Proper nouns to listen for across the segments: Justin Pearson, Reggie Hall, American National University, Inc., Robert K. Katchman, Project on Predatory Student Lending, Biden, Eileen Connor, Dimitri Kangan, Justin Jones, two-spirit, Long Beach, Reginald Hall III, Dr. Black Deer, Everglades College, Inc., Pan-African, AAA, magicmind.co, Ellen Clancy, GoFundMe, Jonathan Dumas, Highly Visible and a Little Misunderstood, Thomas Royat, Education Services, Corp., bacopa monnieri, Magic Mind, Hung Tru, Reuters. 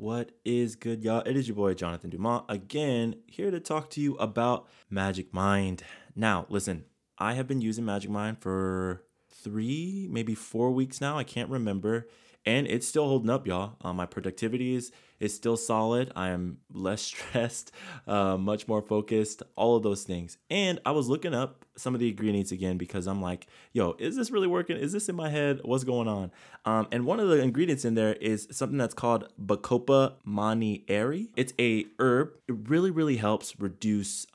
What is good, y'all? It is your boy, Jonathan Dumas, again, here to talk to you about Magic Mind. Now, listen, I have been using Magic Mind for 3, maybe 4 weeks now. I can't remember. And it's still holding up, y'all. My productivity is still solid. I am less stressed, much more focused, all of those things. And I was looking up some of the ingredients again because I'm like, yo, is this really working? Is this in my head? What's going on? And one of the ingredients in there is something that's called bacopa monnieri. It's a herb. It really, really helps reduce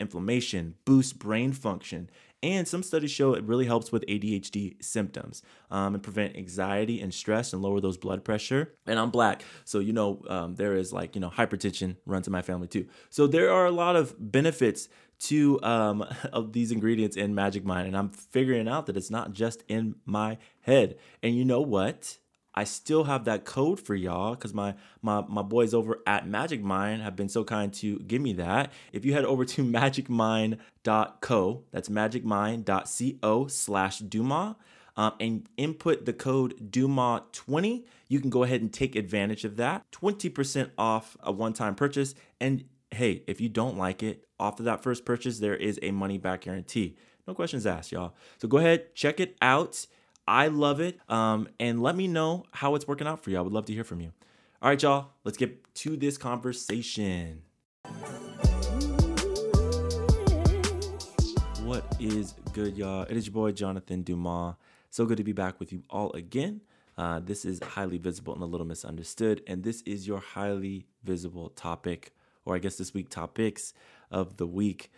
inflammation, boost brain function. And some studies show it really helps with ADHD symptoms and prevent anxiety and stress and lower those blood pressure. And I'm Black, so, you know, there is hypertension runs in my family too. So there are a lot of benefits to of these ingredients in Magic Mind. And I'm figuring out that it's not just in my head. And you know what? I still have that code for y'all because my boys over at Magic Mind have been so kind to give me that. If you head over to magicmind.co, that's magicmind.co/Dumas, and input the code Dumas20, you can go ahead and take advantage of that. 20% off a one-time purchase. And hey, if you don't like it, off of that first purchase, there is a money-back guarantee. No questions asked, y'all. So go ahead, check it out. I love it, and let me know how it's working out for you. I would love to hear from you. All right, y'all, let's get to this conversation. What is good, y'all? It is your boy, Jonathan Dumas. So good to be back with you all again. This is Highly Visible and a Little Misunderstood, and this is your highly visible topic, or I guess this week, topics of the week.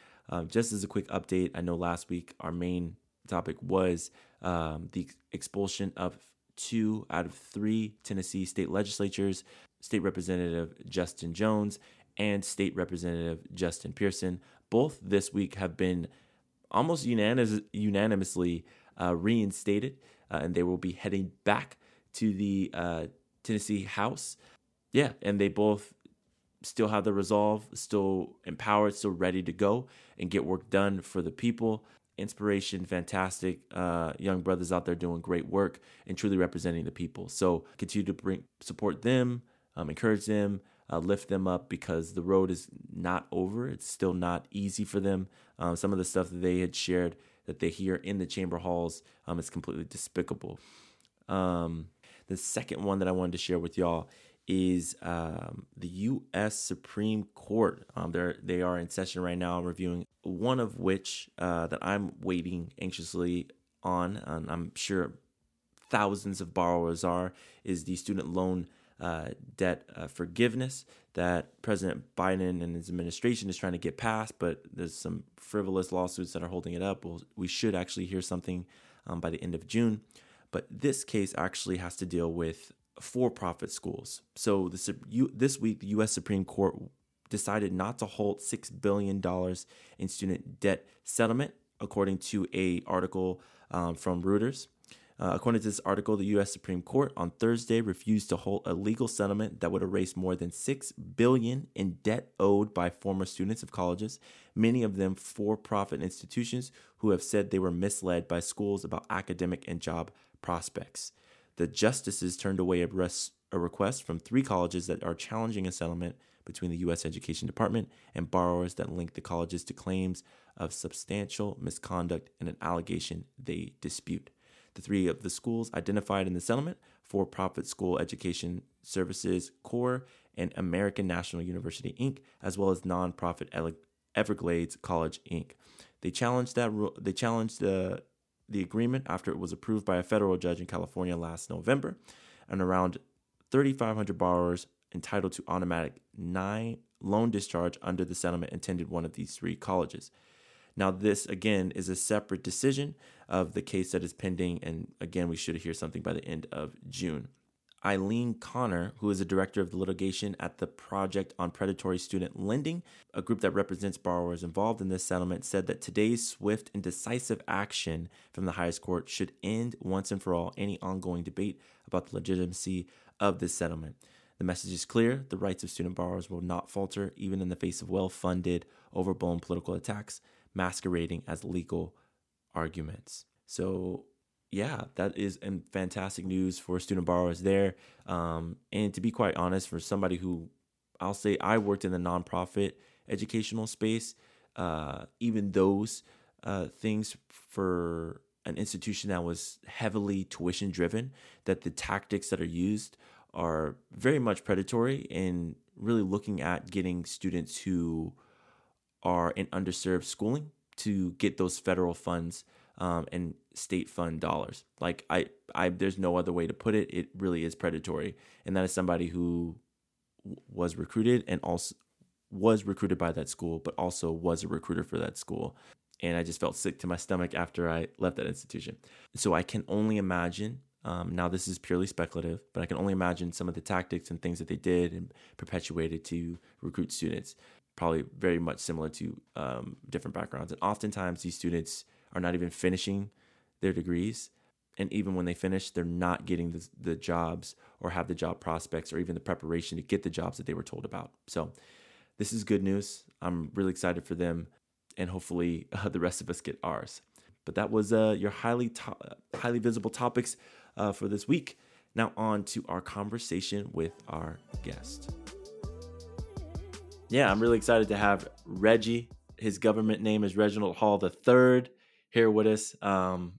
Just as a quick update, I know last week our main topic was the expulsion of 2 out of 3 Tennessee state legislatures, State Representative Justin Jones and State Representative Justin Pearson. Both this week have been almost unanimously reinstated, and they will be heading back to the Tennessee House. Yeah, and they both still have the resolve, still empowered, still ready to go and get work done for the people. Inspiration, fantastic young brothers out there doing great work and truly representing the people. So continue to support them, encourage them, lift them up, because the road is not over. It's still not easy for them. Some of the stuff that they had shared that they hear in the chamber halls is completely despicable. The second one that I wanted to share with y'all is the U.S. Supreme Court. They are in session right now reviewing one of which that I'm waiting anxiously on, and I'm sure thousands of borrowers are, is the student loan debt forgiveness that President Biden and his administration is trying to get past, but there's some frivolous lawsuits that are holding it up. We should actually hear something by the end of June. But this case actually has to deal with for-profit schools. So this week, the U.S. Supreme Court decided not to halt $6 billion in student debt settlement, according to an article from Reuters. According to this article, the U.S. Supreme Court on Thursday refused to halt a legal settlement that would erase more than $6 billion in debt owed by former students of colleges, many of them for-profit institutions who have said they were misled by schools about academic and job prospects. The justices turned away a request from 3 colleges that are challenging a settlement between the U.S. Education Department and borrowers that link the colleges to claims of substantial misconduct and an allegation they dispute. The 3 of the schools identified in the settlement, for-profit school Education Services, Corp., and American National University, Inc., as well as nonprofit Everglades College, Inc. They challenged the agreement after it was approved by a federal judge in California last November, and around 3,500 borrowers entitled to automatic 9 loan discharge under the settlement intended one of these 3 colleges. Now, this, again, is a separate decision of the case that is pending, and again, we should hear something by the end of June. Eileen Connor, who is the director of the litigation at the Project on Predatory Student Lending, a group that represents borrowers involved in this settlement, said that today's swift and decisive action from the highest court should end once and for all any ongoing debate about the legitimacy of this settlement. The message is clear. The rights of student borrowers will not falter, even in the face of well-funded, overblown political attacks masquerading as legal arguments. So yeah, that is fantastic news for student borrowers there. And to be quite honest, for somebody who, I'll say I worked in the nonprofit educational space, even those things for an institution that was heavily tuition driven, that the tactics that are used are very much predatory and really looking at getting students who are in underserved schooling to get those federal funds and state fund dollars. Like I there's no other way to put it. It really is predatory. And that is somebody who was recruited and also was recruited by that school, but also was a recruiter for that school. And I just felt sick to my stomach after I left that institution. So I can only imagine, now this is purely speculative, but I can only imagine some of the tactics and things that they did and perpetuated to recruit students, probably very much similar to different backgrounds. And oftentimes these students are not even finishing their degrees. And even when they finish, they're not getting the jobs or have the job prospects or even the preparation to get the jobs that they were told about. So this is good news. I'm really excited for them. And hopefully the rest of us get ours. But that was your highly visible topics for this week. Now on to our conversation with our guest. Yeah, I'm really excited to have Reggie. His government name is Reginald Hall III here with us.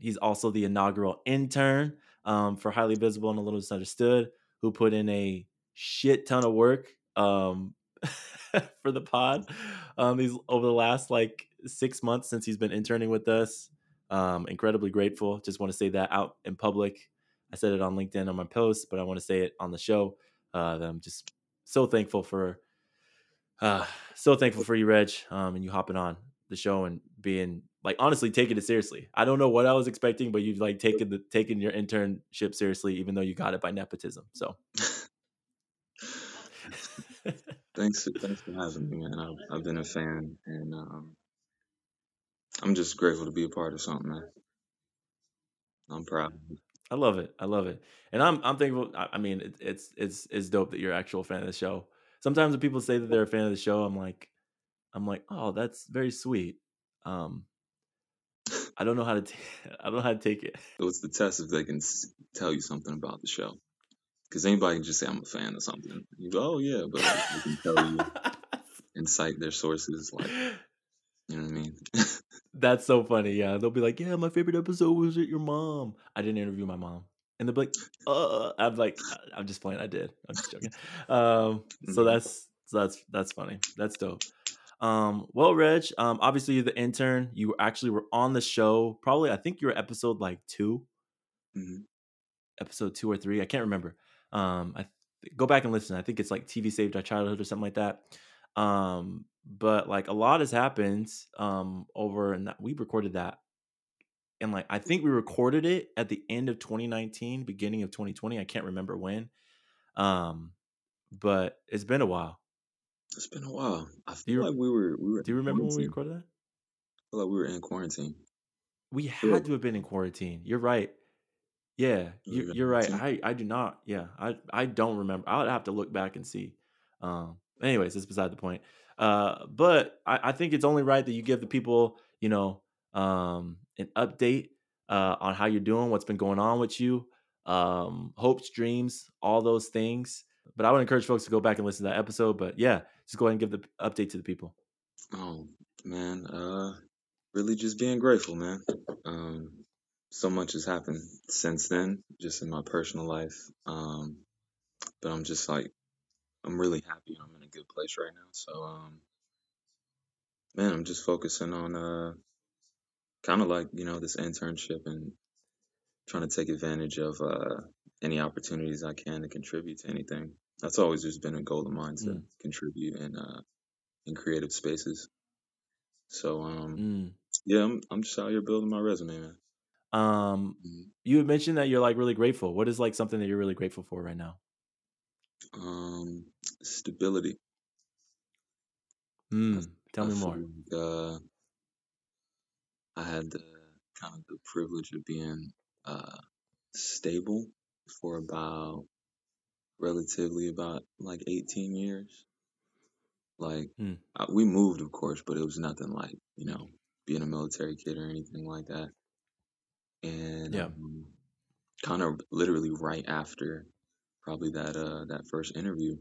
He's also the inaugural intern for Highly Visible and a Little Misunderstood, who put in a shit ton of work for the pod these over the last 6 months since he's been interning with us. Incredibly grateful. Just want to say that out in public. I said it on LinkedIn on my post, but I want to say it on the show that I'm just so thankful for you, Reg, and you hopping on the show and being honestly taking it seriously. I don't know what I was expecting, but you've taken your internship seriously, even though you got it by nepotism. So Thanks for having me, man. I've been a fan, and I'm just grateful to be a part of something, man. I'm proud. I love it, and I'm thankful. I mean, it's dope that you're an actual fan of the show. Sometimes when people say that they're a fan of the show, I'm like, oh, that's very sweet. I don't know how to take it. So it's the test if they can tell you something about the show. Because anybody can just say I'm a fan of something. You go, oh yeah, but they can tell you and cite their sources, you know what I mean? That's so funny. Yeah, they'll be like, yeah, my favorite episode was with your mom. I didn't interview my mom, and they'll be like, I'm just playing. I did. I'm just joking. So that's funny. That's dope. Well, Reg, obviously you're the intern. You actually were on the show. Probably, I think you were episode 2, mm-hmm. episode 2 or 3. I can't remember. Go back and listen. I think it's TV Saved Our Childhood or something like that. But a lot has happened over, and we recorded that. And I think we recorded it at the end of 2019, beginning of 2020. I can't remember when. But it's been a while. It's been a while. I feel like we were. Do you remember when we recorded that? I feel like we were in quarantine. We had to have been in quarantine. You're right. Yeah, you're right. I do not. Yeah, I don't remember. I'll have to look back and see. Anyways, that's beside the point. But I think it's only right that you give the people, an update on how you're doing, what's been going on with you, hopes, dreams, all those things. But I would encourage folks to go back and listen to that episode. But yeah, just go ahead and give the update to the people. Oh, man. Really just being grateful, man. So much has happened since then, just in my personal life. But I'm just I'm really happy. I'm in a good place right now. So, man, I'm just focusing on kind of this internship and trying to take advantage of any opportunities I can to contribute to anything. That's always just been a goal of mine to contribute in creative spaces. So, yeah, I'm just out here building my resume, man. You had mentioned that you're really grateful. What is something that you're really grateful for right now? Stability. Tell me more. I had the privilege of being stable for about 18 years. We moved, of course, but it was nothing being a military kid or anything like that. And kind of literally right after probably that that first interview,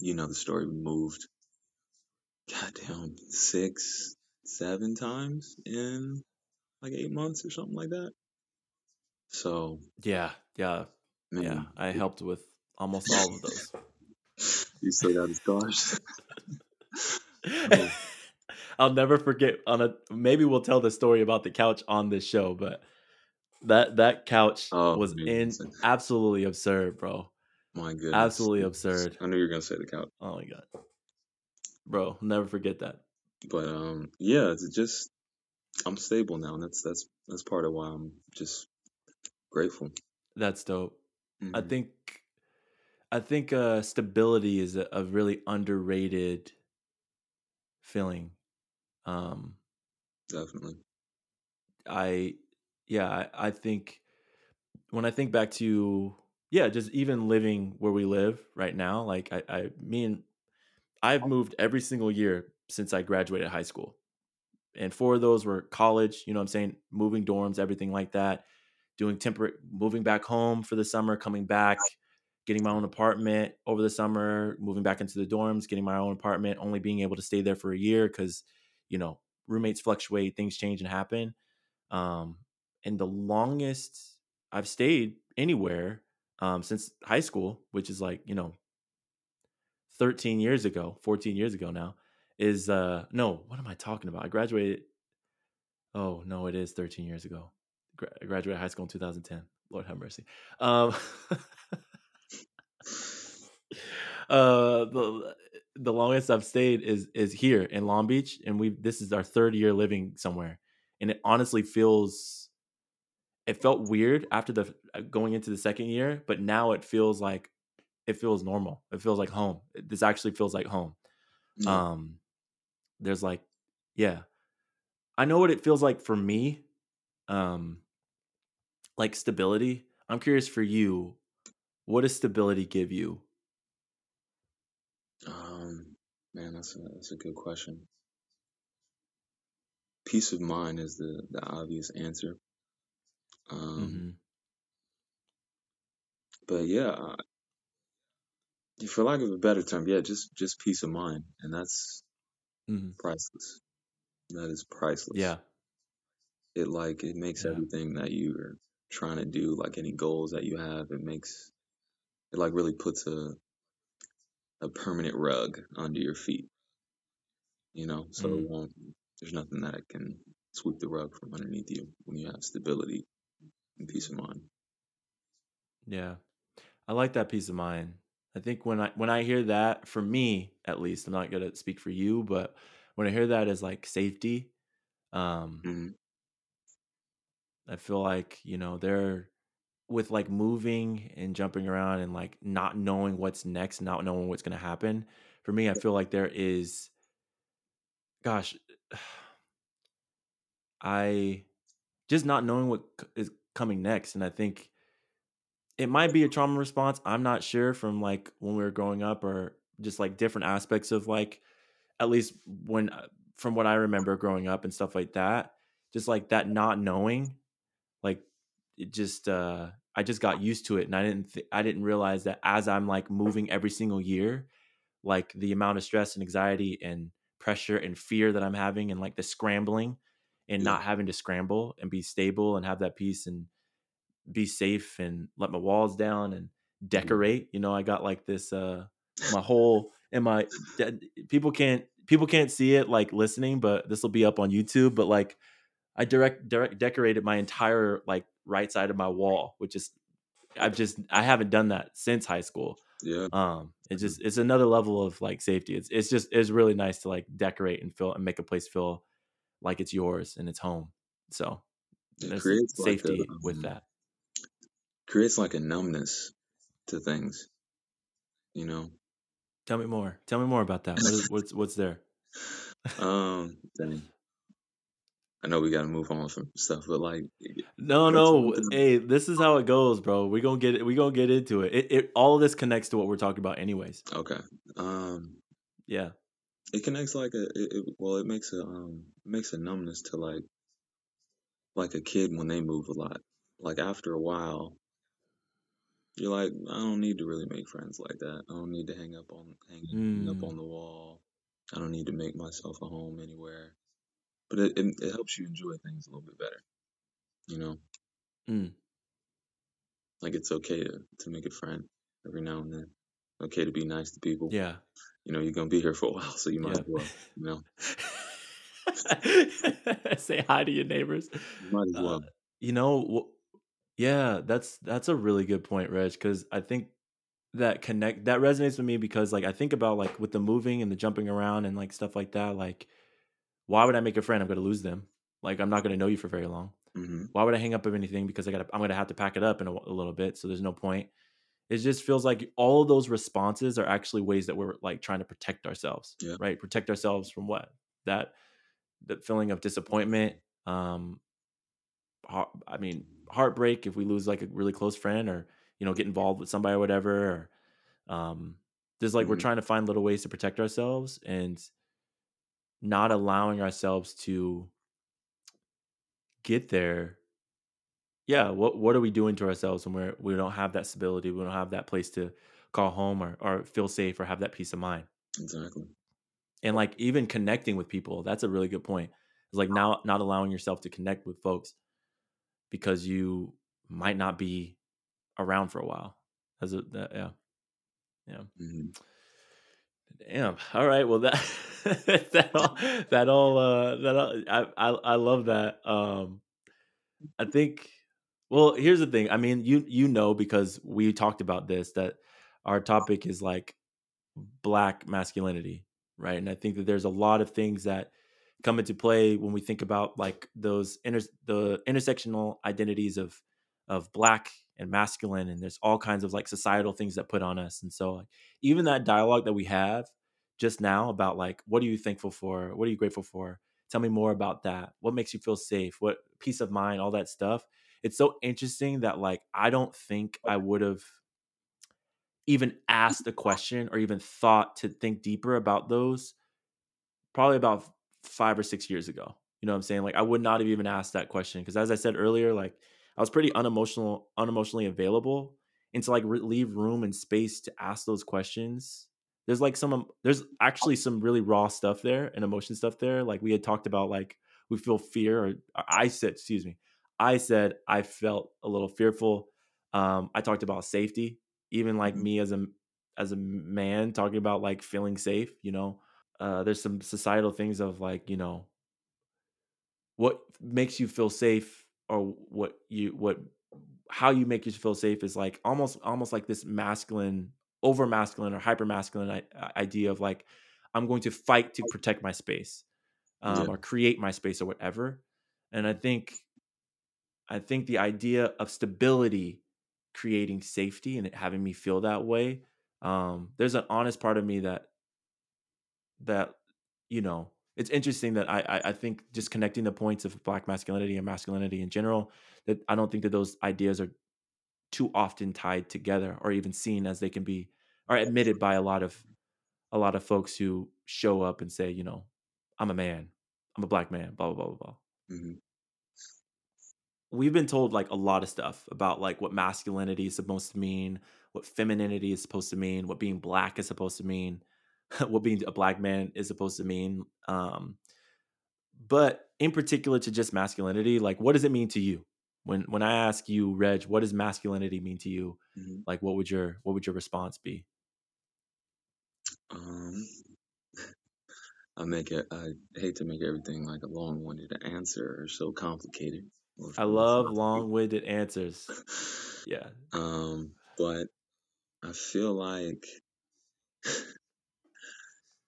you know, the story moved goddamn 6-7 times in like 8 months or something like that. So man, yeah, I helped with almost all of those. You still got the scars. Oh. I'll never forget. Maybe we'll tell the story about the couch on this show, but that couch was absolutely absurd, bro. My goodness, absolutely absurd. I knew you were gonna say the couch. Oh my god, bro, I'll never forget that. But yeah, it's just I'm stable now, and that's part of why I'm just grateful. That's dope. Mm-hmm. I think stability is a really underrated feeling. Definitely. I think when I think back to just even living where we live right now, like I've moved every single year since I graduated high school. And four of those were college, you know what I'm saying? Moving dorms, everything like that, doing moving back home for the summer, coming back, getting my own apartment over the summer, moving back into the dorms, getting my own apartment, only being able to stay there for a year because, you know, roommates fluctuate, things change and happen. And the longest I've stayed anywhere since high school, which is like, you know, 13 years ago, 14 years ago now, is no, what am I talking about? I graduated. Oh, no, it is 13 years ago. I graduated high school in 2010. Lord have mercy. The longest I've stayed is here in Long Beach, and this is our third year living somewhere, and it honestly felt weird after going into the second year, but now it feels normal. It feels like home. This actually feels like home. Yeah. There's like, I know what it feels like for me, like stability. I'm curious for you, what does stability give you? Man, that's a good question. Peace of mind is the obvious answer. But for lack of a better term, just peace of mind, and that's priceless. That is priceless. Yeah, it makes everything that you are trying to do, like any goals that you have, it really puts a permanent rug under your feet, you know. So it won't, there's nothing that can sweep the rug from underneath you when you have stability and peace of mind. Yeah, I like that peace of mind. I think when I hear that, for me at least, I'm not gonna speak for you, but when I hear that as like safety, I feel like, you know, they're with like moving and jumping around and like not knowing what's next, not knowing what's going to happen. For me, I feel like there is, gosh, I just not knowing what is coming next. And I think it might be a trauma response. I'm not sure, from like when we were growing up, or just like different aspects of like, at least from what I remember growing up and stuff like that, just like that not knowing, like it just, I just got used to it, and I didn't realize that as I'm like moving every single year, like the amount of stress and anxiety and pressure and fear that I'm having, and like the scrambling and not having to scramble and be stable and have that peace and be safe and let my walls down and decorate. You know, I got like this, my whole, and my people can't see it like listening, but this will be up on YouTube. But like I decorated my entire like right side of my wall, which is I haven't done that since high school. Yeah. It's another level of like safety. It's really nice to like decorate and feel and make a place feel like it's yours and it's home. So it creates safety like with that. Creates like a numbness to things, you know. Tell me more. Tell me more about that. What's there? Dang. I know we got to move on from stuff, but like, no. Hey, this is how it goes, bro. We're going to get into it. It all of this connects to what we're talking about anyways. Okay. Yeah. It connects like it makes a numbness to like like a kid when they move a lot. Like, after a while, you're like, I don't need to really make friends like that. I don't need to hang up on the wall. I don't need to make myself a home anywhere. But it helps you enjoy things a little bit better, you know? Mm. Like, it's okay to make a friend every now and then. Okay to be nice to people. Yeah. You know, you're going to be here for a while, so you might as well, you know? Say hi to your neighbors. You might as well. You know, yeah, that's a really good point, Reg, because I think that resonates with me because, like, I think about, like, with the moving and the jumping around and, like, stuff like that, like, why would I make a friend? I'm going to lose them. Like, I'm not going to know you for very long. Mm-hmm. Why would I hang up with anything? Because I'm going to have to pack it up in a little bit. So there's no point. It just feels like all of those responses are actually ways that we're, like, trying to protect ourselves, right? Protect ourselves from what? That feeling of disappointment. I mean, heartbreak if we lose, like, a really close friend, or, you know, get involved with somebody or whatever. Or, there's, like, we're trying to find little ways to protect ourselves and not allowing ourselves to get there. Yeah, what are we doing to ourselves when we don't have that stability, we don't have that place to call home or feel safe or have that peace of mind? Exactly. And, like, even connecting with people, that's a really good point. It's like now not allowing yourself to connect with folks because you might not be around for a while. Mm-hmm. Damn. All right. Well, I love that. I think, well, here's the thing. I mean, you know, because we talked about this, that our topic is, like, Black masculinity, right? And I think that there's a lot of things that come into play when we think about, like, those the intersectional identities of Black and masculine. And there's all kinds of, like, societal things that put on us. And so, like, even that dialogue that we have just now about, like, what are you thankful for? What are you grateful for? Tell me more about that. What makes you feel safe? What peace of mind, all that stuff. It's so interesting that, like, I don't think I would have even asked a question or even thought to think deeper about those probably about 5 or 6 years ago. You know what I'm saying? Like, I would not have even asked that question. Cause as I said earlier, like, I was pretty unemotionally available. And to, like, leave room and space to ask those questions. There's actually some really raw stuff there and emotion stuff there. Like, we had talked about, like, we feel fear, or I said I felt a little fearful. I talked about safety, even, like, me as a man talking about, like, feeling safe, you know. There's some societal things of, like, you know, what makes you feel safe, or how you make you feel safe is, like, almost like this masculine, over masculine or hyper masculine idea of, like, I'm going to fight to protect my space, or create my space or whatever. And I think the idea of stability creating safety and it having me feel that way. There's an honest part of me that, you know, it's interesting that I think just connecting the points of Black masculinity and masculinity in general, that I don't think that those ideas are too often tied together or even seen as they can be, or admitted by a lot of folks who show up and say, you know, I'm a man, I'm a Black man, blah, blah, blah, blah, blah. Mm-hmm. We've been told, like, a lot of stuff about, like, what masculinity is supposed to mean, what femininity is supposed to mean, what being Black is supposed to mean, what being a Black man is supposed to mean. But in particular to just masculinity, like, what does it mean to you? When I ask you, Reg, what does masculinity mean to you? Mm-hmm. Like, what would your response be? I hate to make everything, like, a long-winded answer or so complicated. I love long-winded answers. Yeah. But I feel like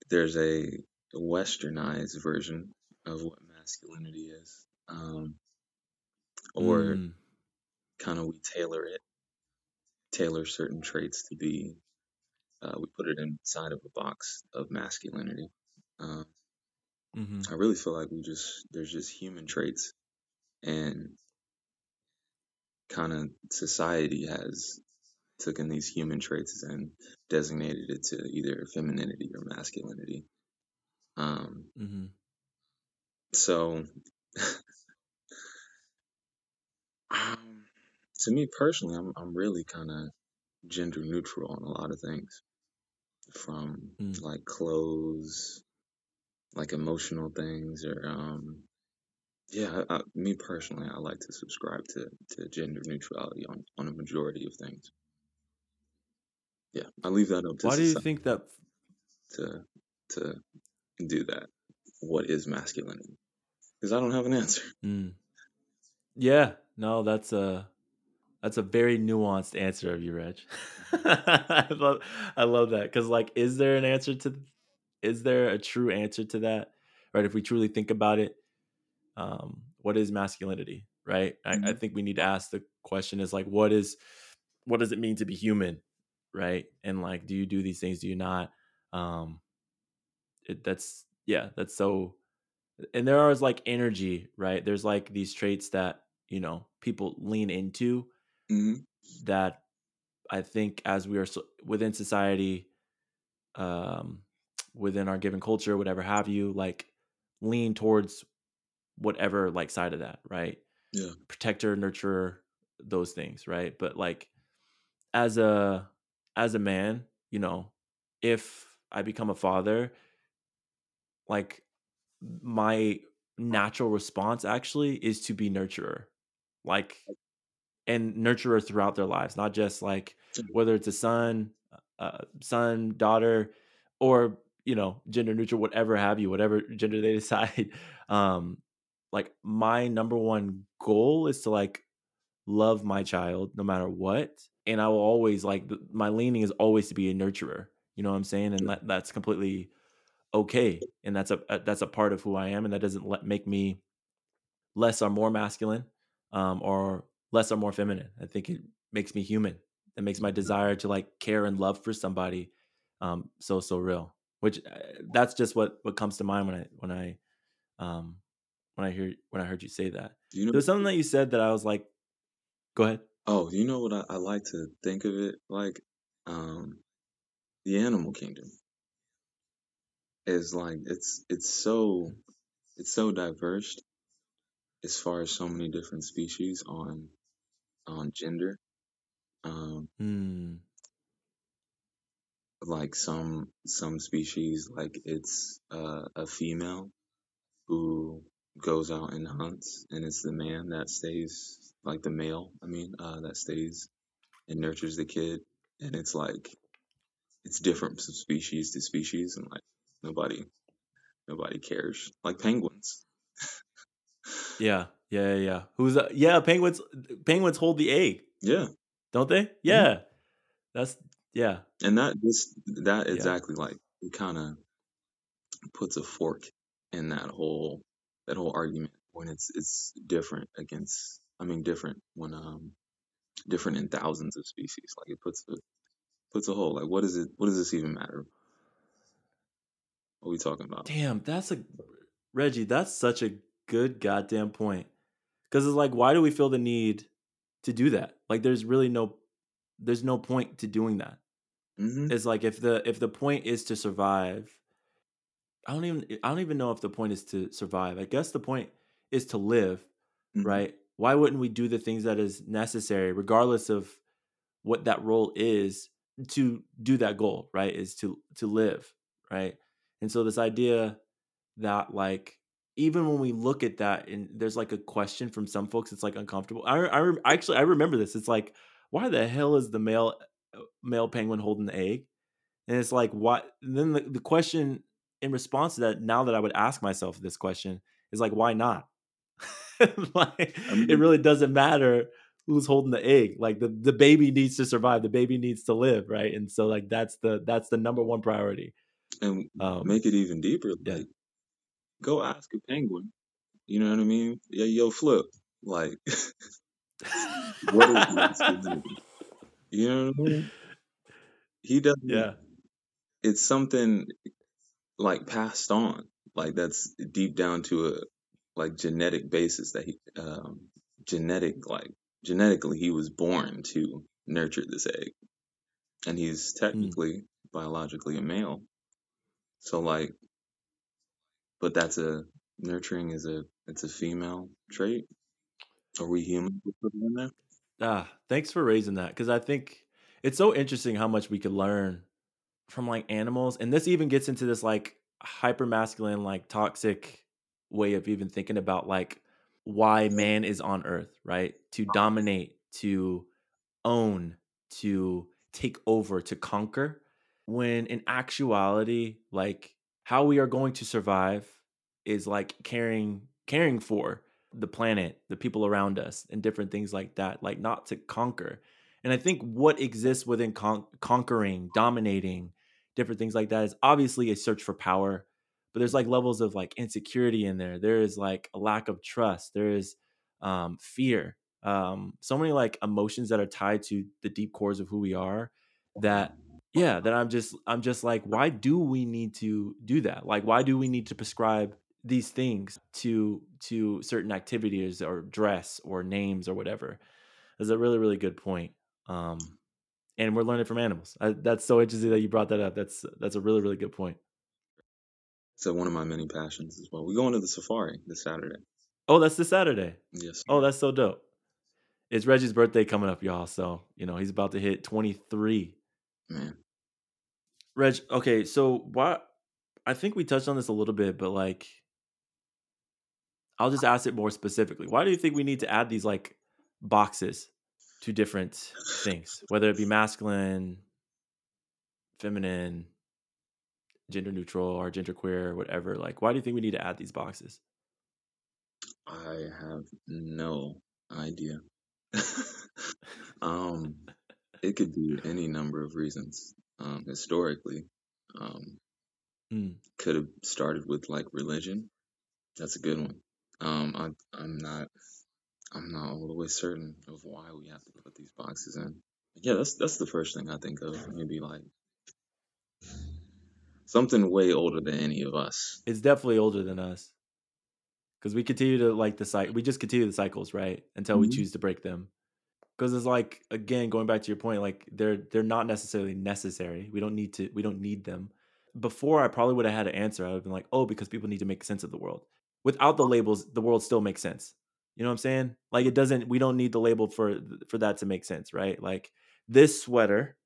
there's a westernized version of what masculinity is. Or kind of we tailor certain traits to be, we put it inside of a box of masculinity. I really feel like there's just human traits, and kind of society has taken these human traits and designated it to either femininity or masculinity. So To me personally, I'm really kind of gender neutral on a lot of things, from like clothes, like emotional things, or me personally, I like to subscribe to gender neutrality on a majority of things. Yeah, I leave that up to society. Why do you think that? To do that, what is masculinity? Because I don't have an answer. Yeah, no, that's a very nuanced answer of you, Reg. I love that, because like, is there a true answer to that? Right, if we truly think about it. What is masculinity, right? I think we need to ask the question is like, what does it mean to be human, right? And like, do you do these things? Do you not? That's so, and there is like energy, right? There's like these traits that, you know, people lean into that I think as we are within society, within our given culture, whatever have you, like lean towards whatever like side of that, right? Yeah, protector, nurturer, those things, right? But like as a man, you know, if I become a father, like my natural response actually is to be nurturer, like, and nurturer throughout their lives, not just like whether it's a son, daughter, or, you know, gender neutral, whatever have you, whatever gender they decide. Like my number one goal is to like love my child no matter what. And I will always like, my leaning is always to be a nurturer, you know what I'm saying? And that's completely okay. And that's a part of who I am. And that doesn't make me less or more masculine, or less or more feminine. I think it makes me human. It makes my desire to like care and love for somebody, so real, which that's just what comes to mind when I heard you say that. You know, there's something that you said that I was like, go ahead. Oh, you know what I like to think of it like? The animal kingdom is like, it's so diverse as far as so many different species on gender. Like some species, like it's a female who goes out and hunts, and it's the man that stays, like the male, that stays and nurtures the kid. And it's like, it's different from species to species, and like nobody cares. Like penguins. Yeah. Penguins hold the egg. Yeah. Don't they? Yeah. Mm-hmm. Yeah. And that exactly, like it kind of puts a fork in that whole argument when it's different against, different when, different in thousands of species, like it puts a hole, like what does this even matter? What are we talking about? Damn, Reggie, that's such a good goddamn point. 'Cause it's like, why do we feel the need to do that? Like there's really no point to doing that. Mm-hmm. It's like, if the point is to survive, I don't even know if the point is to survive. I guess the point is to live, right? Why wouldn't we do the things that is necessary, regardless of what that role is, to do that goal, right? Is to live, right? And so this idea that like, even when we look at that, and there's like a question from some folks, it's like uncomfortable. I remember this. It's like, why the hell is the male penguin holding the egg? And it's like, why? And then the question in response to that, now that I would ask myself this question, is like, why not? Like, it really doesn't matter who's holding the egg. Like the baby needs to survive. The baby needs to live, right? And so like that's the number one priority. And make it even deeper. Like, yeah. Go ask a penguin. You know what I mean? Yeah, yo, Flip. Like, what is masculinity? You know what I mean? He doesn't. Yeah. It's something like passed on, like that's deep down to a like genetic basis that he genetically he was born to nurture this egg, and he's technically biologically a male. So like, but that's a nurturing is a female trait, Are we humans to put it in there? Thanks for raising that, because I think it's so interesting how much we could learn from like animals. And this even gets into this like hyper masculine, like toxic way of even thinking about like why man is on earth, right? To dominate, to own, to take over, to conquer. When in actuality, like how we are going to survive is like caring for the planet, the people around us, and different things like that, like not to conquer. And I think what exists within conquering, dominating, different things like that is obviously a search for power, but there's like levels of like insecurity in there. There is like a lack of trust. There is fear. So many like emotions that are tied to the deep cores of who we are that I'm just like, why do we need to do that? Like, why do we need to prescribe these things to certain activities or dress or names or whatever? That's a really, really good point. And we're learning from animals. That's so interesting that you brought that up. That's a really, really good point. So one of my many passions as well. We're going to the safari this Saturday. Oh, that's this Saturday. Yes. Oh, that's so dope. It's Reggie's birthday coming up, y'all. So, you know, he's about to hit 23. Man. Reg, okay, so I think we touched on this a little bit, but like, I'll just ask it more specifically. Why do you think we need to add these like boxes to different things, whether it be masculine, feminine, gender neutral, or genderqueer, whatever? Like, why do you think we need to add these boxes? I have no idea. It could be any number of reasons. Historically, could have started with like religion. That's a good one. I'm not all the way certain of why we have to put these boxes in. Yeah, that's the first thing I think of. Maybe like something way older than any of us. It's definitely older than us, because we continue to like the cycle. We just continue the cycles, right, until we choose to break them. Because it's like, again, going back to your point, like they're not necessarily necessary. We don't need them. Before, I probably would have had an answer. I would have been like, oh, because people need to make sense of the world. Without the labels, the world still makes sense. You know what I'm saying? Like we don't need the label for that to make sense, right? Like this sweater,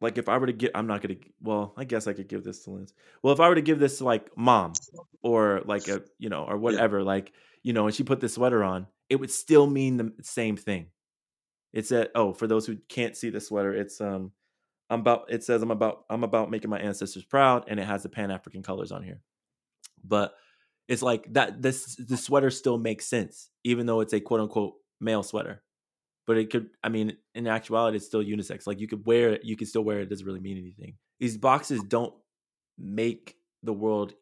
like if I were to get, I'm not going to, well, I guess I could give this to Linz. Well, if I were to give this to like mom or like a, you know, or whatever, like, you know, and she put this sweater on, it would still mean the same thing. It said, oh, for those who can't see the sweater, it's, I'm about making my ancestors proud, and it has the Pan-African colors on here. But it's like that the sweater still makes sense, even though it's a quote unquote male sweater. But it could, I mean, in actuality, it's still unisex. Like you could still wear it. It doesn't really mean anything. These boxes don't make the world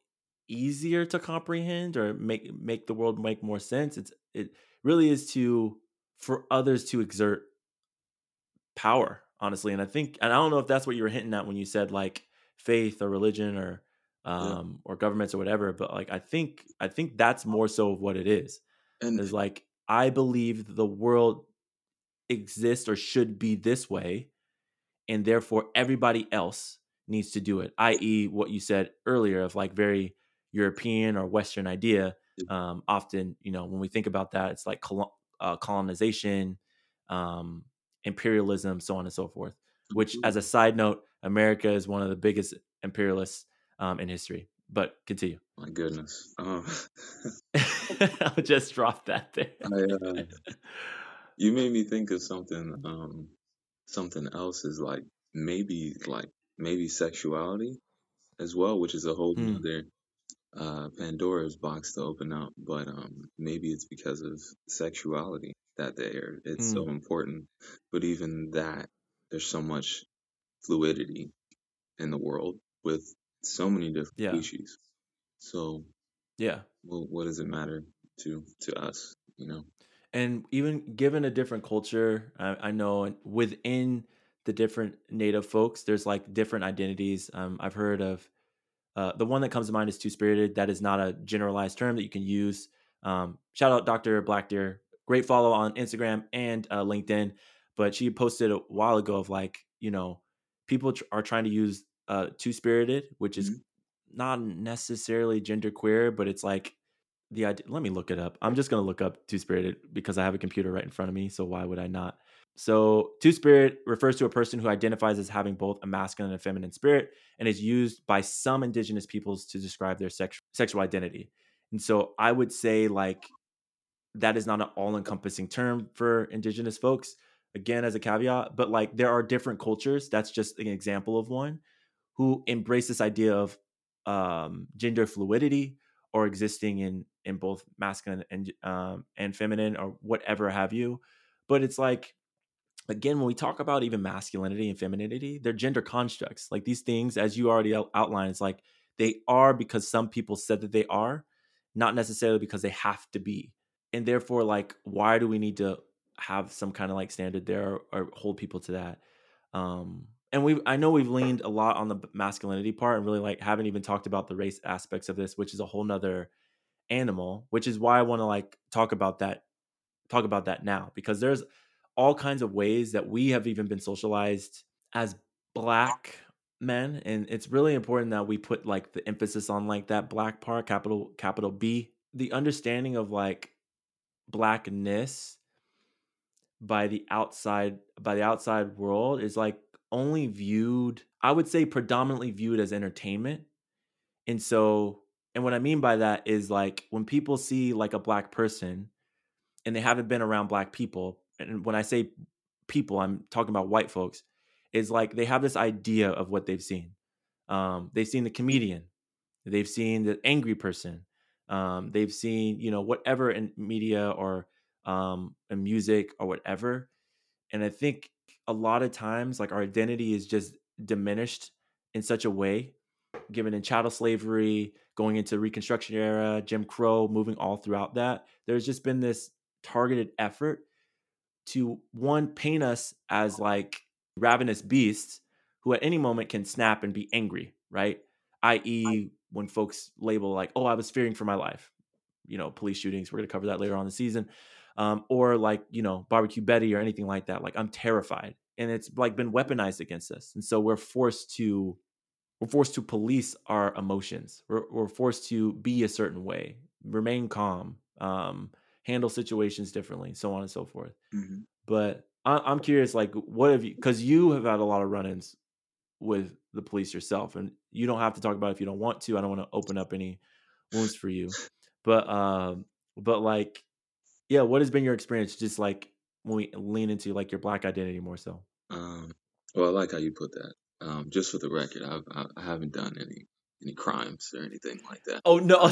easier to comprehend or make the world make more sense. It really is for others to exert power, honestly. And I think, and I don't know if that's what you were hinting at when you said like faith or religion or governments or whatever, but like I think that's more so of what it is. And it's like, I believe the world exists or should be this way, and therefore everybody else needs to do it, i.e. what you said earlier of like very European or Western idea. Often, you know, when we think about that, it's like colonization, imperialism, so on and so forth, which, as a side note, America is one of the biggest imperialists in history. But continue. My goodness. I'll just drop that there. You made me think of something. Something else is like maybe sexuality as well, which is a whole other Pandora's box to open up. But maybe it's because of sexuality that it's so important. But even that, there's so much fluidity in the world with so many different species. So well, what does it matter to us, you know? And even given a different culture, I know within the different Native folks, there's like different identities. I've heard of the one that comes to mind is two-spirited. That is not a generalized term that you can use. Shout out Dr. Black Deer. Great follow on Instagram and LinkedIn. But she posted a while ago of like, you know, people are trying to use two-spirited, which is not necessarily genderqueer, but it's like the idea, let me look it up. I'm just going to look up two-spirited because I have a computer right in front of me. So why would I not? So two-spirit refers to a person who identifies as having both a masculine and a feminine spirit and is used by some indigenous peoples to describe their sexual identity. And so I would say like that is not an all-encompassing term for indigenous folks, again, as a caveat, but like there are different cultures. That's just an example of one who embrace this idea of gender fluidity or existing in both masculine and feminine or whatever have you. But it's like, again, when we talk about even masculinity and femininity, they're gender constructs. Like these things, as you already outlined, it's like they are because some people said that they are, not necessarily because they have to be. And therefore, like, why do we need to have some kind of like standard there or hold people to that? And I know we've leaned a lot on the masculinity part and really like haven't even talked about the race aspects of this, which is a whole nother animal, which is why I want to like talk about that now, because there's all kinds of ways that we have even been socialized as Black men. And it's really important that we put like the emphasis on like that Black part, capital B, the understanding of like Blackness by the outside world is like only viewed, I would say predominantly viewed as entertainment. And so, and what I mean by that is like when people see like a Black person and they haven't been around Black people, and when I say people, I'm talking about white folks, is like they have this idea of what they've seen. They've seen the comedian, they've seen the angry person, they've seen, you know, whatever in media or in music or whatever. And I think a lot of times, like our identity is just diminished in such a way, given in chattel slavery, going into Reconstruction era, Jim Crow, moving all throughout that. There's just been this targeted effort to, one, paint us as like ravenous beasts who at any moment can snap and be angry, right? I.e., when folks label like, oh, I was fearing for my life, you know, police shootings, we're going to cover that later on in the season. Or like, you know, Barbecue Betty or anything like that. Like I'm terrified, and it's like been weaponized against us. And so we're forced to police our emotions. We're forced to be a certain way, remain calm, handle situations differently, so on and so forth. Mm-hmm. But I'm curious, like what have you, cause you have had a lot of run-ins with the police yourself, and you don't have to talk about it if you don't want to. I don't want to open up any wounds for you, but like, yeah, what has been your experience just like when we lean into like your Black identity more so? Well, I like how you put that. Just for the record, I haven't done any crimes or anything like that. Oh, no.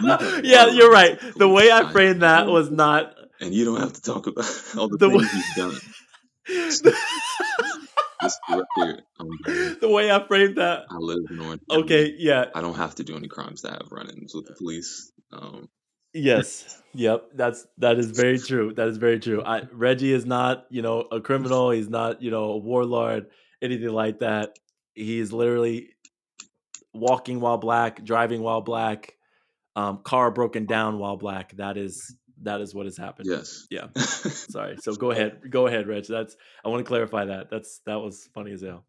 No. Yeah, you're right. The way I framed that was not. And you don't have to talk about all the things you've done. Right here. The way I framed that. I live in Orange County. Okay, yeah. I don't have to do any crimes to have run-ins with the police. Yes. Yep. That is very true. That is very true. Reggie is not, you know, a criminal. He's not, you know, a warlord, anything like that. He is literally walking while Black, driving while Black, car broken down while Black. That is what has happened. Yes. Yeah. Sorry. So go ahead, Reg. I want to clarify that. That was funny as hell.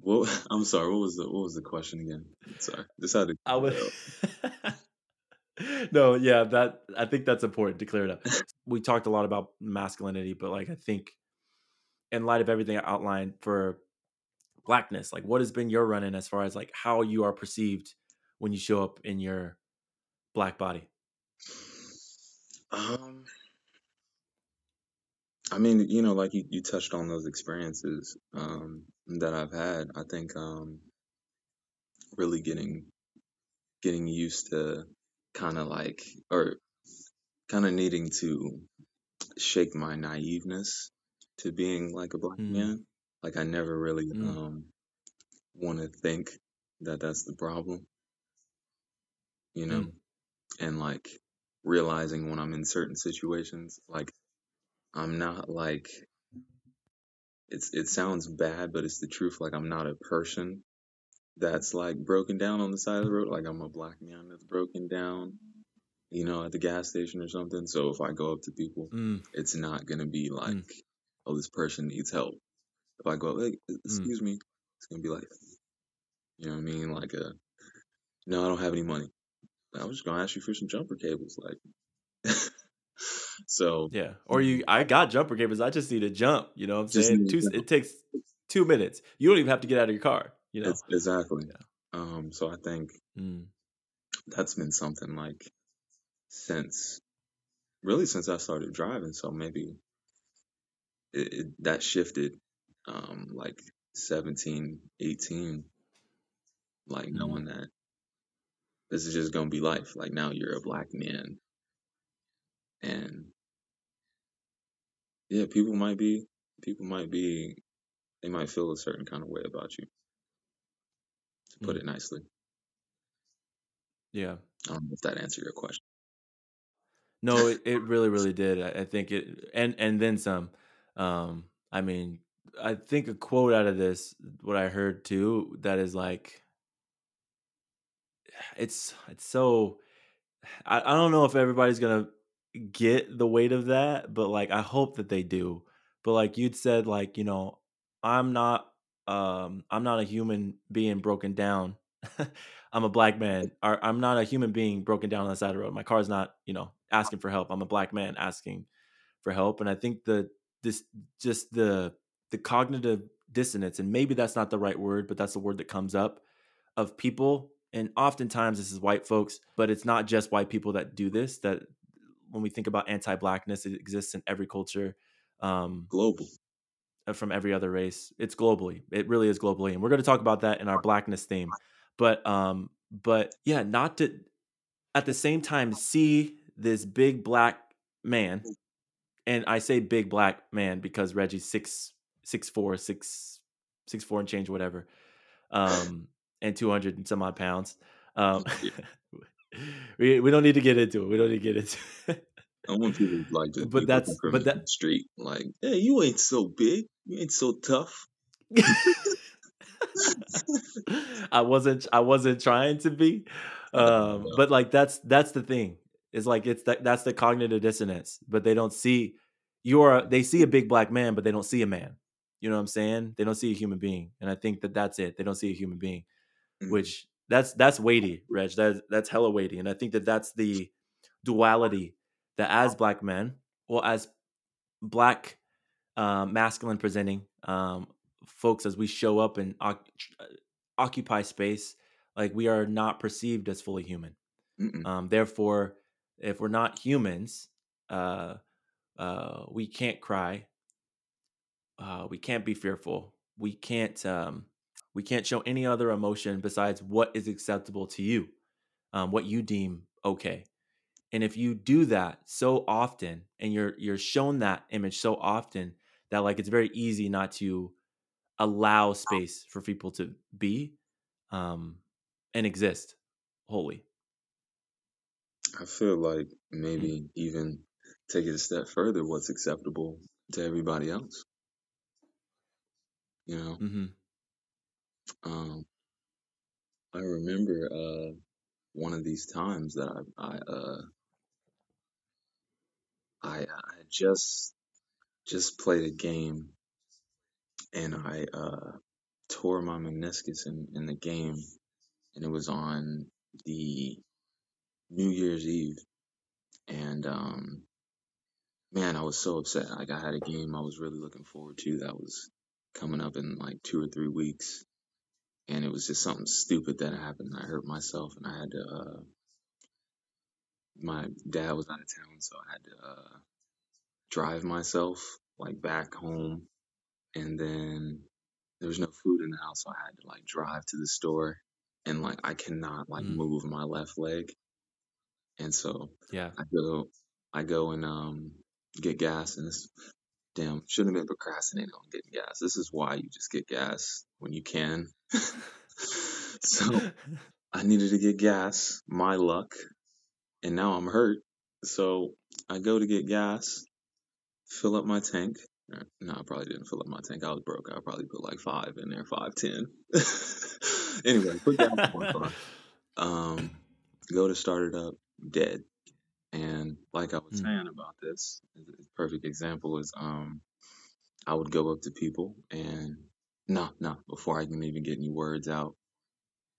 Well, I'm sorry. What was the question again? Sorry. Decided. I would. No. Yeah. That I think that's important to clear it up. We talked a lot about masculinity, but like I think, in light of everything I outlined for Blackness, like what has been your run-in as far as like how you are perceived when you show up in your Black body? I mean, you know, like you touched on those experiences that I've had. I think really getting used to kind of like, or kind of needing to shake my naiveness to being like a Black man. Like I never really want to think that that's the problem, you know, and like realizing when I'm in certain situations, like I'm not like, it sounds bad, but it's the truth. Like I'm not a person that's like broken down on the side of the road. Like I'm a Black man that's broken down, you know, at the gas station or something. So if I go up to people, it's not going to be like, oh, this person needs help. If I go up, like, excuse me, it's going to be like, you know what I mean? Like No, I don't have any money. I was just going to ask you for some jumper cables. Like, so. Yeah. Or I got jumper cables. I just need to jump. You know what I'm saying? It takes 2 minutes. You don't even have to get out of your car. You know? Exactly. Yeah. So I think that's been something like since I started driving. So maybe that shifted, like 17, 18, like knowing that this is just going to be life. Like now you're a black man and yeah, they might feel a certain kind of way about you, to put it nicely. Yeah. I don't know if that answered your question. No, it really, really did. I think it, and then some. I mean, I think a quote out of this, what I heard too, that is like, it's so, I don't know if everybody's going to get the weight of that, but like, I hope that they do. But like you'd said, like, you know, I'm not a human being broken down. I'm a black man. Or I'm not a human being broken down on the side of the road. My car's not, you know, asking for help. I'm a black man asking for help. And I think the cognitive dissonance, and maybe that's not the right word, but that's the word that comes up, of people. And oftentimes this is white folks, but it's not just white people that do this, that when we think about anti-blackness, it exists in every culture. Global. From every other race. It's globally. It really is globally. And we're going to talk about that in our blackness theme. But yeah, not to at the same time see this big black man. And I say big black man because Reggie's 6'4" and change, whatever. And 200 and some odd pounds. We don't need to get into it. I want people to like to the street. Like, hey, you ain't so big. You ain't so tough. I wasn't trying to be. But like that's the thing. It's like that's the cognitive dissonance, but they don't see they see a big black man, but they don't see a man. You know what I'm saying? They don't see a human being. And I think that's it. They don't see a human being, which that's weighty, Reg. That's hella weighty. And I think that's the duality that as black men or as black masculine presenting folks, as we show up and occupy space, like we are not perceived as fully human. Therefore, if we're not humans, we can't cry. We can't be fearful. We can't show any other emotion besides what is acceptable to you, what you deem okay. And if you do that so often, and you're shown that image so often, that like it's very easy not to allow space for people to be and exist wholly. I feel like maybe even take it a step further, what's acceptable to everybody else, you know? I remember one of these times that I just played a game and I tore my meniscus in the game, and it was on the New Year's Eve, and man, I was so upset. Like, I had a game I was really looking forward to that was coming up in like 2 or 3 weeks, and it was just something stupid that happened. I hurt myself, and I had to. My dad was out of town, so I had to drive myself like back home, and then there was no food in the house, so I had to like drive to the store, and like I cannot like move my left leg. And so yeah, I go and get gas, and this damn shouldn't have been procrastinating on getting gas. This is why you just get gas when you can. So I needed to get gas, my luck, and now I'm hurt. So I go to get gas, fill up my tank. No, I probably didn't fill up my tank. I was broke. I probably put like 5 in there, 5, 10. Anyway, put gas in my car. Go to start it up. Dead. And like I was saying about this, the perfect example is I would go up to people and before I can even get any words out.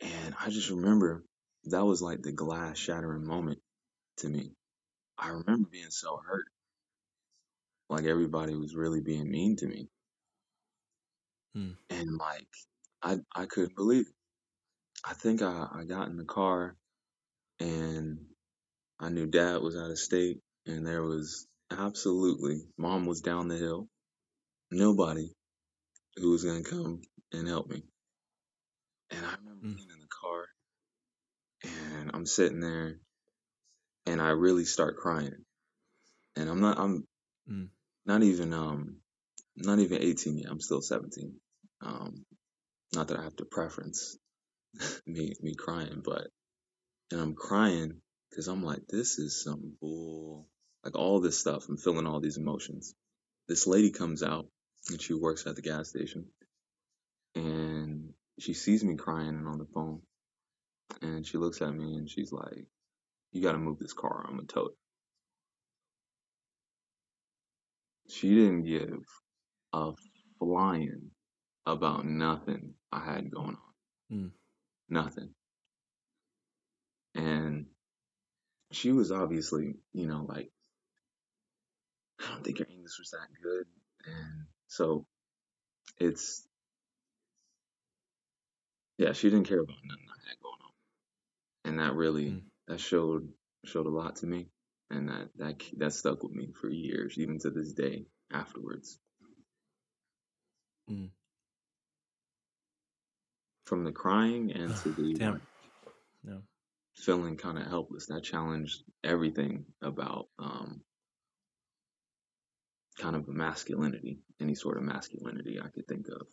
And I just remember that was like the glass shattering moment to me. I remember being so hurt. Like everybody was really being mean to me. Mm. And like, I couldn't believe it. I think I got in the car and I knew Dad was out of state, and there was absolutely, Mom was down the hill, nobody who was going to come and help me. And I remember being in the car and I'm sitting there and I really start crying. And I'm not even 18 yet. I'm still 17. Not that I have to preference me crying, but, and I'm crying because I'm like, this is some bull, like all this stuff. I'm feeling all these emotions. This lady comes out and she works at the gas station and she sees me crying and on the phone and she looks at me and she's like, you got to move this car. I'm going to tow it. She didn't give a flying about nothing I had going on. Mm. Nothing. And she was obviously, you know, like, I don't think her English was that good. And so it's, yeah, she didn't care about nothing I had going on. And that really, that showed a lot to me. And that stuck with me for years, even to this day afterwards. Mm. From the crying and to the feeling kind of helpless, that challenged everything about kind of masculinity, any sort of masculinity I could think of.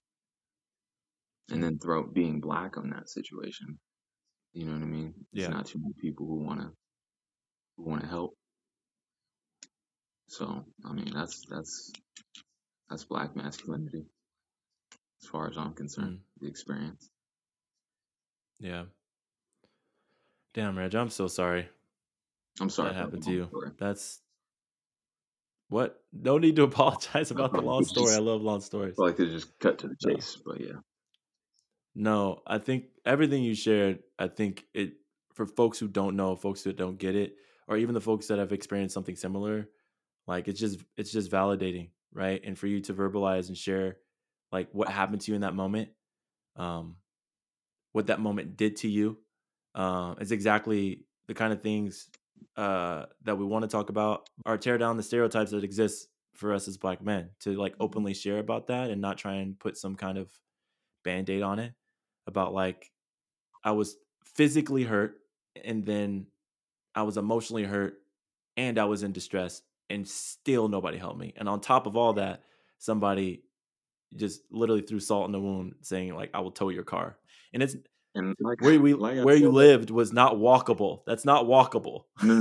And then being black on that situation, you know what I mean? Yeah. It's not too many people who want to help. So I mean, that's black masculinity, as far as I'm concerned. The experience. Yeah. Damn, Reg, I'm so sorry. I'm sorry that happened to you. Story. That's what. No need to apologize about the long story. I love long stories. I like to just cut to the chase, but yeah. No, I think everything you shared, I think it, for folks who don't know, folks that don't get it, or even the folks that have experienced something similar, like it's just validating, right? And for you to verbalize and share like what happened to you in that moment, what that moment did to you, it's exactly the kind of things that we want to talk about, or tear down the stereotypes that exist for us as Black men, to like openly share about that and not try and put some kind of Band-Aid on it about like, I was physically hurt and then I was emotionally hurt and I was in distress and still nobody helped me. And on top of all that, somebody just literally threw salt in the wound saying like, I will tow your car. And it's, and like, where you lived was not walkable. That's not walkable. No,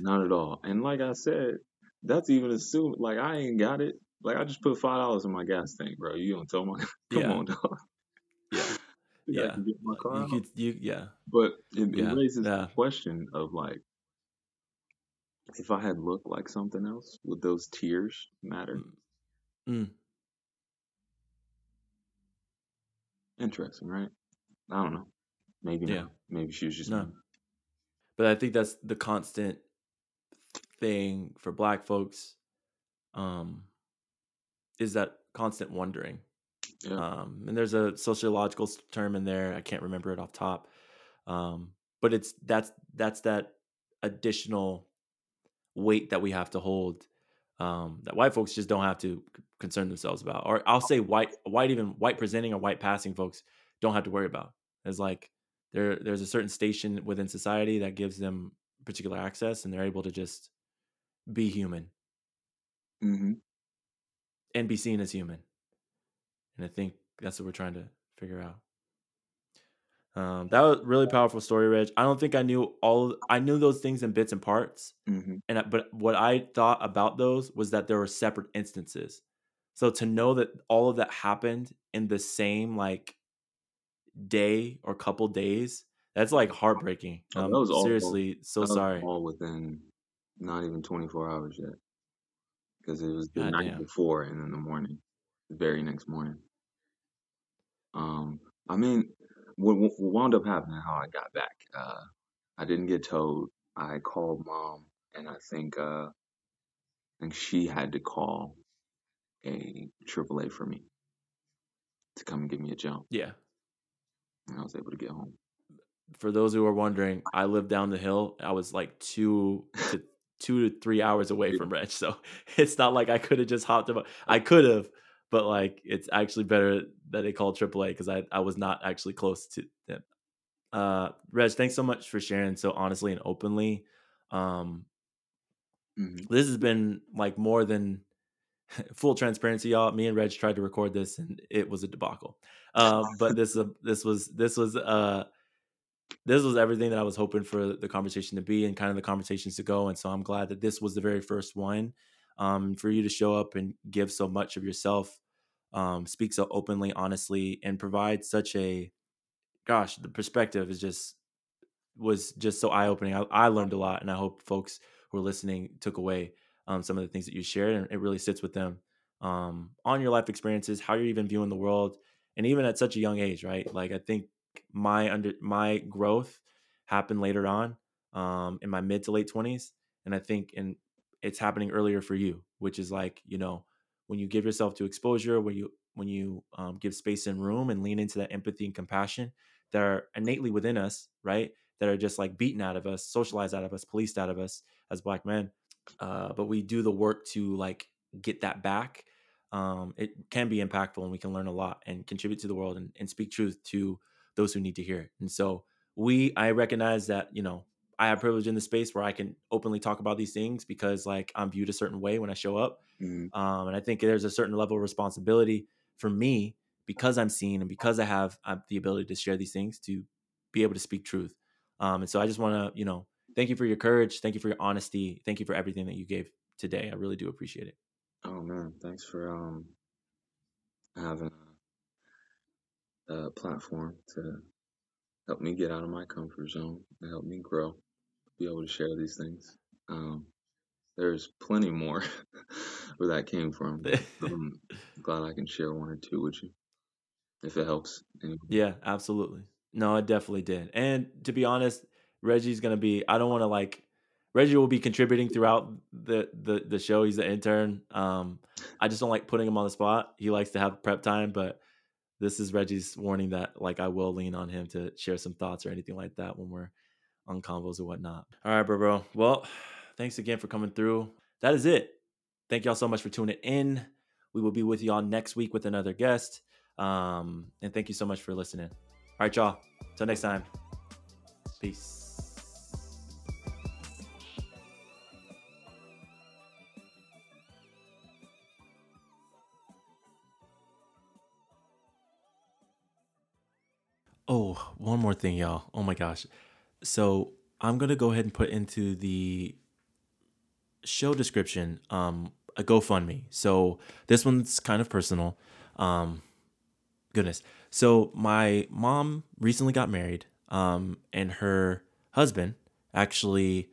not at all. And like I said, that's even assumed, like I ain't got it. Like I just put $5 in my gas tank, bro. You don't tell my, come on, dog. Yeah. Get my car But it raises the question of like, if I had looked like something else, would those tears matter? Mm. Interesting, right? I don't know. Maybe not. Maybe she was just not. But I think that's the constant thing for Black folks, is that constant wondering. Yeah. And there's a sociological term in there. I can't remember it off top. But it's, that's that additional weight that we have to hold, that white folks just don't have to concern themselves about, or I'll say white presenting or white passing folks don't have to worry about. It's like, there's a certain station within society that gives them particular access and they're able to just be human. Mm-hmm. And be seen as human. And I think that's what we're trying to figure out. That was a really powerful story, Reg. I don't think I knew those things in bits and parts. Mm-hmm. But what I thought about those was that there were separate instances. So to know that all of that happened in the same like day or couple days, that's like heartbreaking. That was seriously so sorry. All within not even 24 hours yet. Because it was the night before and then the morning, the very next morning. I mean, what wound up happening, how I got back I didn't get told. I called mom, and I think she had to call a AAA for me to come and give me a jump. Yeah. And I was able to get home. For those who are wondering, I lived down the hill. I was like 2 to 3 hours away from Reg. So it's not like I could have just hopped up. I could have, but like, it's actually better that they called AAA because I was not actually close to them. Reg, thanks so much for sharing so honestly and openly. This has been like more than full transparency, y'all. Me and Reg tried to record this and it was a debacle. But this was everything that I was hoping for the conversation to be and kind of the conversations to go. And so I'm glad that this was the very first one, for you to show up and give so much of yourself, speak so openly, honestly, and provide such a, gosh, the perspective was just so eye-opening. I learned a lot, and I hope folks who are listening took away some of the things that you shared, and it really sits with them on your life experiences, how you're even viewing the world, and even at such a young age, right? Like I think my growth happened later on in my mid to late 20s, and I think it's happening earlier for you, which is like, you know, when you give yourself to exposure, when you give space and room and lean into that empathy and compassion that are innately within us, right? That are just like beaten out of us, socialized out of us, policed out of us as Black men. But we do the work to like get that back. It can be impactful, and we can learn a lot and contribute to the world and speak truth to those who need to hear it. And so I recognize that, you know, I have privilege in the space where I can openly talk about these things because like I'm viewed a certain way when I show up. Mm-hmm. And I think there's a certain level of responsibility for me because I'm seen and because I have the ability to share these things, to be able to speak truth. And so I just want to, you know, thank you for your courage. Thank you for your honesty. Thank you for everything that you gave today. I really do appreciate it. Oh man, thanks for having a platform to help me get out of my comfort zone and help me grow, be able to share these things. There's plenty more where that came from. I'm glad I can share one or two with you if it helps. Anyway. Yeah, absolutely. No, it definitely did. And to be honest, Reggie's going to be, I don't want to like, Reggie will be contributing throughout the show. He's the intern. I just don't like putting him on the spot. He likes to have prep time, but this is Reggie's warning that like, I will lean on him to share some thoughts or anything like that when we're on convos or whatnot. All right, bro. Well, thanks again for coming through. That is it. Thank y'all so much for tuning in. We will be with y'all next week with another guest. And thank you so much for listening. All right, y'all. Till next time. Peace. Oh, one more thing, y'all. Oh my gosh. So I'm going to go ahead and put into the show description a GoFundMe. So this one's kind of personal. Goodness. So my mom recently got married, and her husband actually,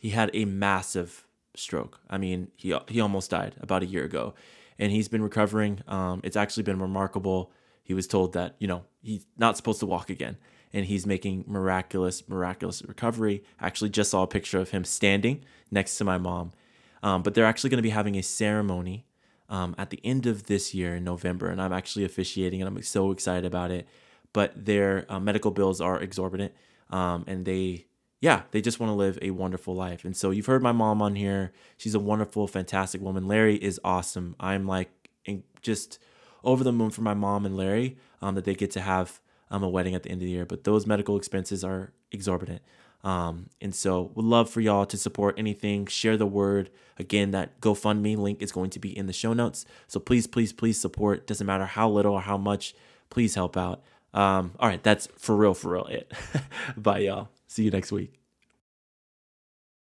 he had a massive stroke. I mean, he almost died about a year ago, and he's been recovering. It's actually been remarkable. He was told that, you know, he's not supposed to walk again, and he's making miraculous recovery. I actually just saw a picture of him standing next to my mom. But they're actually going to be having a ceremony at the end of this year in November, and I'm actually officiating, and I'm so excited about it. But their medical bills are exorbitant, and they just want to live a wonderful life. And so you've heard my mom on here. She's a wonderful, fantastic woman. Larry is awesome. I'm like just over the moon for my mom and Larry that they get to have a wedding at the end of the year. But those medical expenses are exorbitant. And so would love for y'all to support anything, share the word. Again, that GoFundMe link is going to be in the show notes. So please support. Doesn't matter how little or how much, please help out. All right. That's for real it. Bye y'all. See you next week.